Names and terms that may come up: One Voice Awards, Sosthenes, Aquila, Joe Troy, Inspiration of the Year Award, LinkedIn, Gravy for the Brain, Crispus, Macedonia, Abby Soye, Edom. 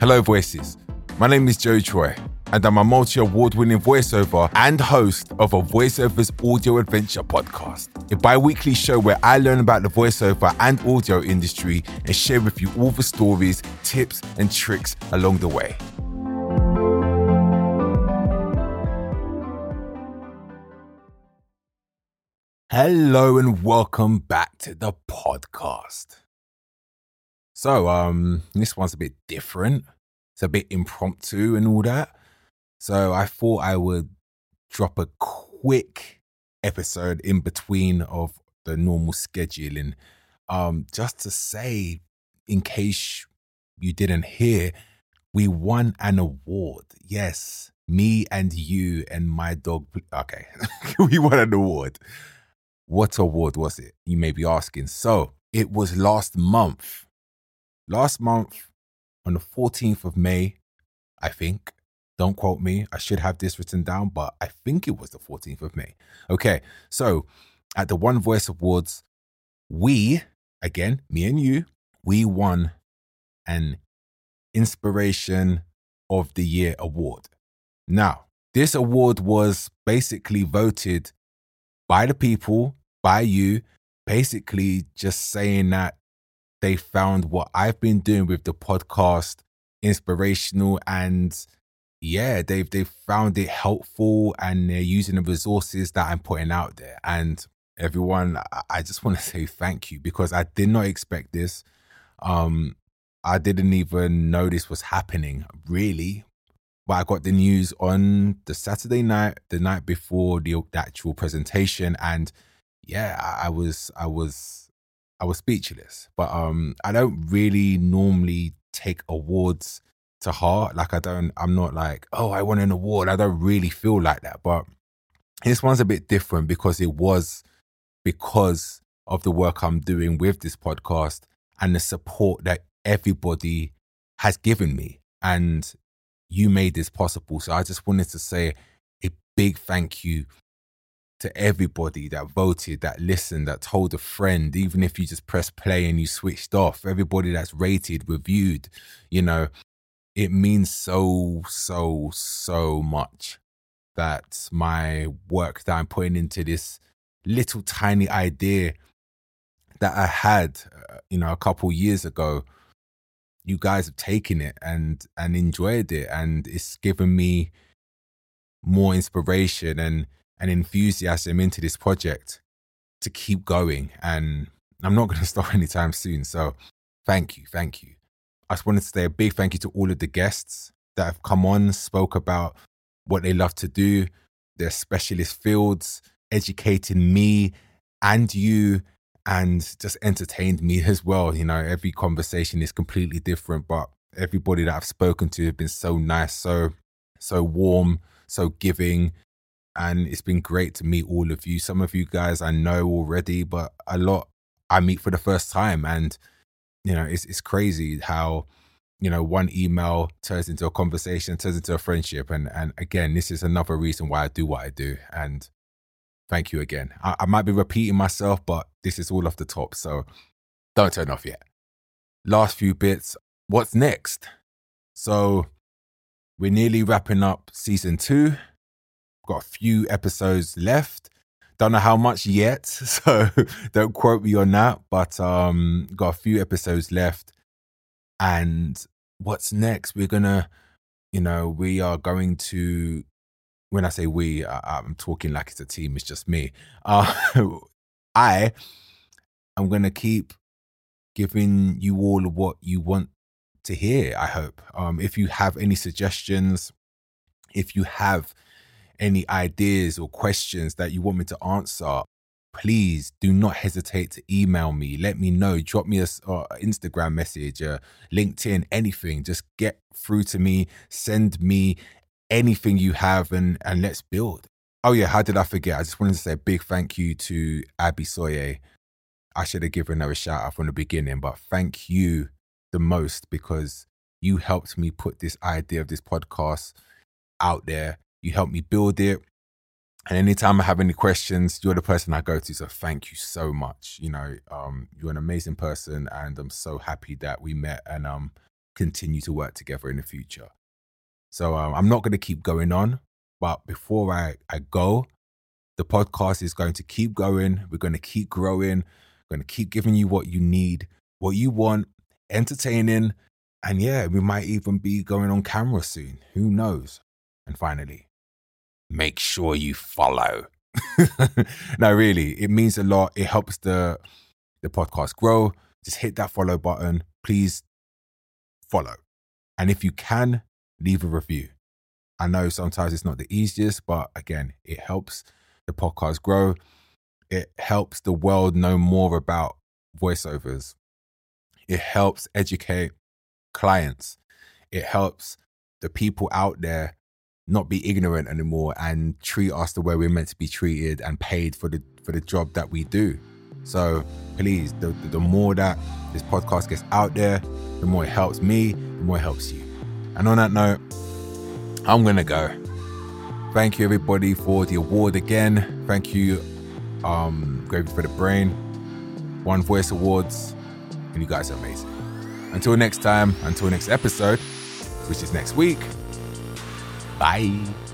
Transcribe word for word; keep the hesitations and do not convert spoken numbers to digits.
Hello Voices, my name is Joe Troy and I'm a multi-award winning voiceover and host of a voiceovers audio adventure podcast, a bi-weekly show where I learn about the voiceover and audio industry and share with you all the stories, tips and tricks along the way. Hello and welcome back to the podcast. So, um, this one's a bit different. It's a bit impromptu and all that. So I thought I would drop a quick episode in between of the normal scheduling. Um, just to say, in case you didn't hear, we won an award. Yes, me and you and my dog. Okay, we won an award. What award was it? You may be asking. So it was last month. Last month, on the fourteenth of May, I think. Don't quote me. I should have this written down, but I think it was the fourteenth of May. Okay, so at the One Voice Awards, we, again, me and you, we won an Inspiration of the Year Award. Now, this award was basically voted by the people, by you, basically just saying that they found what I've been doing with the podcast inspirational, and yeah, they've, they've found it helpful and they're using the resources that I'm putting out there. And everyone, I just want to say thank you because I did not expect this. Um, I didn't even know this was happening, really. But I got the news on the Saturday night, the night before the actual presentation, and yeah, I was, I was, I was speechless. But um, I don't really normally take awards to heart. Like I don't, I'm not like, oh, I won an award. I don't really feel like that. But this one's a bit different because it was because of the work I'm doing with this podcast and the support that everybody has given me, and you made this possible. So I just wanted to say a big thank you to everybody that voted, that listened, that told a friend, even if you just press play and you switched off, everybody that's rated, reviewed, you know, it means so, so, so much that my work that I'm putting into this little tiny idea that I had, uh, you know, a couple years ago, you guys have taken it and and enjoyed it, and it's given me more inspiration and, and enthusiasm into this project to keep going. And I'm not going to stop anytime soon. So thank you, thank you. I just wanted to say a big thank you to all of the guests that have come on, spoke about what they love to do, their specialist fields, educating me and you, and just entertained me as well. You know, every conversation is completely different, but everybody that I've spoken to have been so nice, so, so warm, so giving. And it's been great to meet all of you. Some of you guys I know already, but a lot I meet for the first time. And, you know, it's it's crazy how, you know, one email turns into a conversation, turns into a friendship. And, and again, this is another reason why I do what I do. And thank you again. I, I might be repeating myself, but this is all off the top, so don't turn off yet. Last few bits. What's next? So we're nearly wrapping up season two. Got a few episodes left. Don't know how much yet, so don't quote me on that, but um, got a few episodes left. And what's next? We're going to, you know, we are going to... When I say we, I, I'm talking like it's a team. It's just me. Uh, I am going to keep giving you all what you want to hear, I hope. Um, if you have any suggestions, if you have any ideas or questions that you want me to answer, please do not hesitate to email me. Let me know. Drop me a uh, Instagram message, uh, LinkedIn, anything. Just get through to me. Send me anything you have, and and let's build. Oh yeah, how did I forget? I just wanted to say a big thank you to Abby Soye. I should have given her a shout out from the beginning, but thank you the most because you helped me put this idea of this podcast out there. You helped me build it. And anytime I have any questions, you're the person I go to. So thank you so much. You know, um, you're an amazing person and I'm so happy that we met, and um, continue to work together in the future. So um, I'm not going to keep going on, but before I, I go, the podcast is going to keep going. We're going to keep growing. We're going to keep giving you what you need, what you want, entertaining. And yeah, we might even be going on camera soon. Who knows? And finally, make sure you follow. No, really, it means a lot. It helps the the podcast grow. Just hit that follow button. Please follow. And if you can, leave a review. I know sometimes it's not the easiest, but again, it helps the podcast grow. It helps the world know more about voiceovers. It helps educate clients. It helps the people out there not be ignorant anymore and treat us the way we're meant to be treated and paid for the for the job that we do. So please, the, the, the more that this podcast gets out there, the more it helps me, the more it helps you. And on that note, I'm gonna go. Thank you everybody for the award again. Thank you, um, Gravy for the Brain, One Voice Awards, and you guys are amazing. Until next time, until next episode, which is next week. Bye.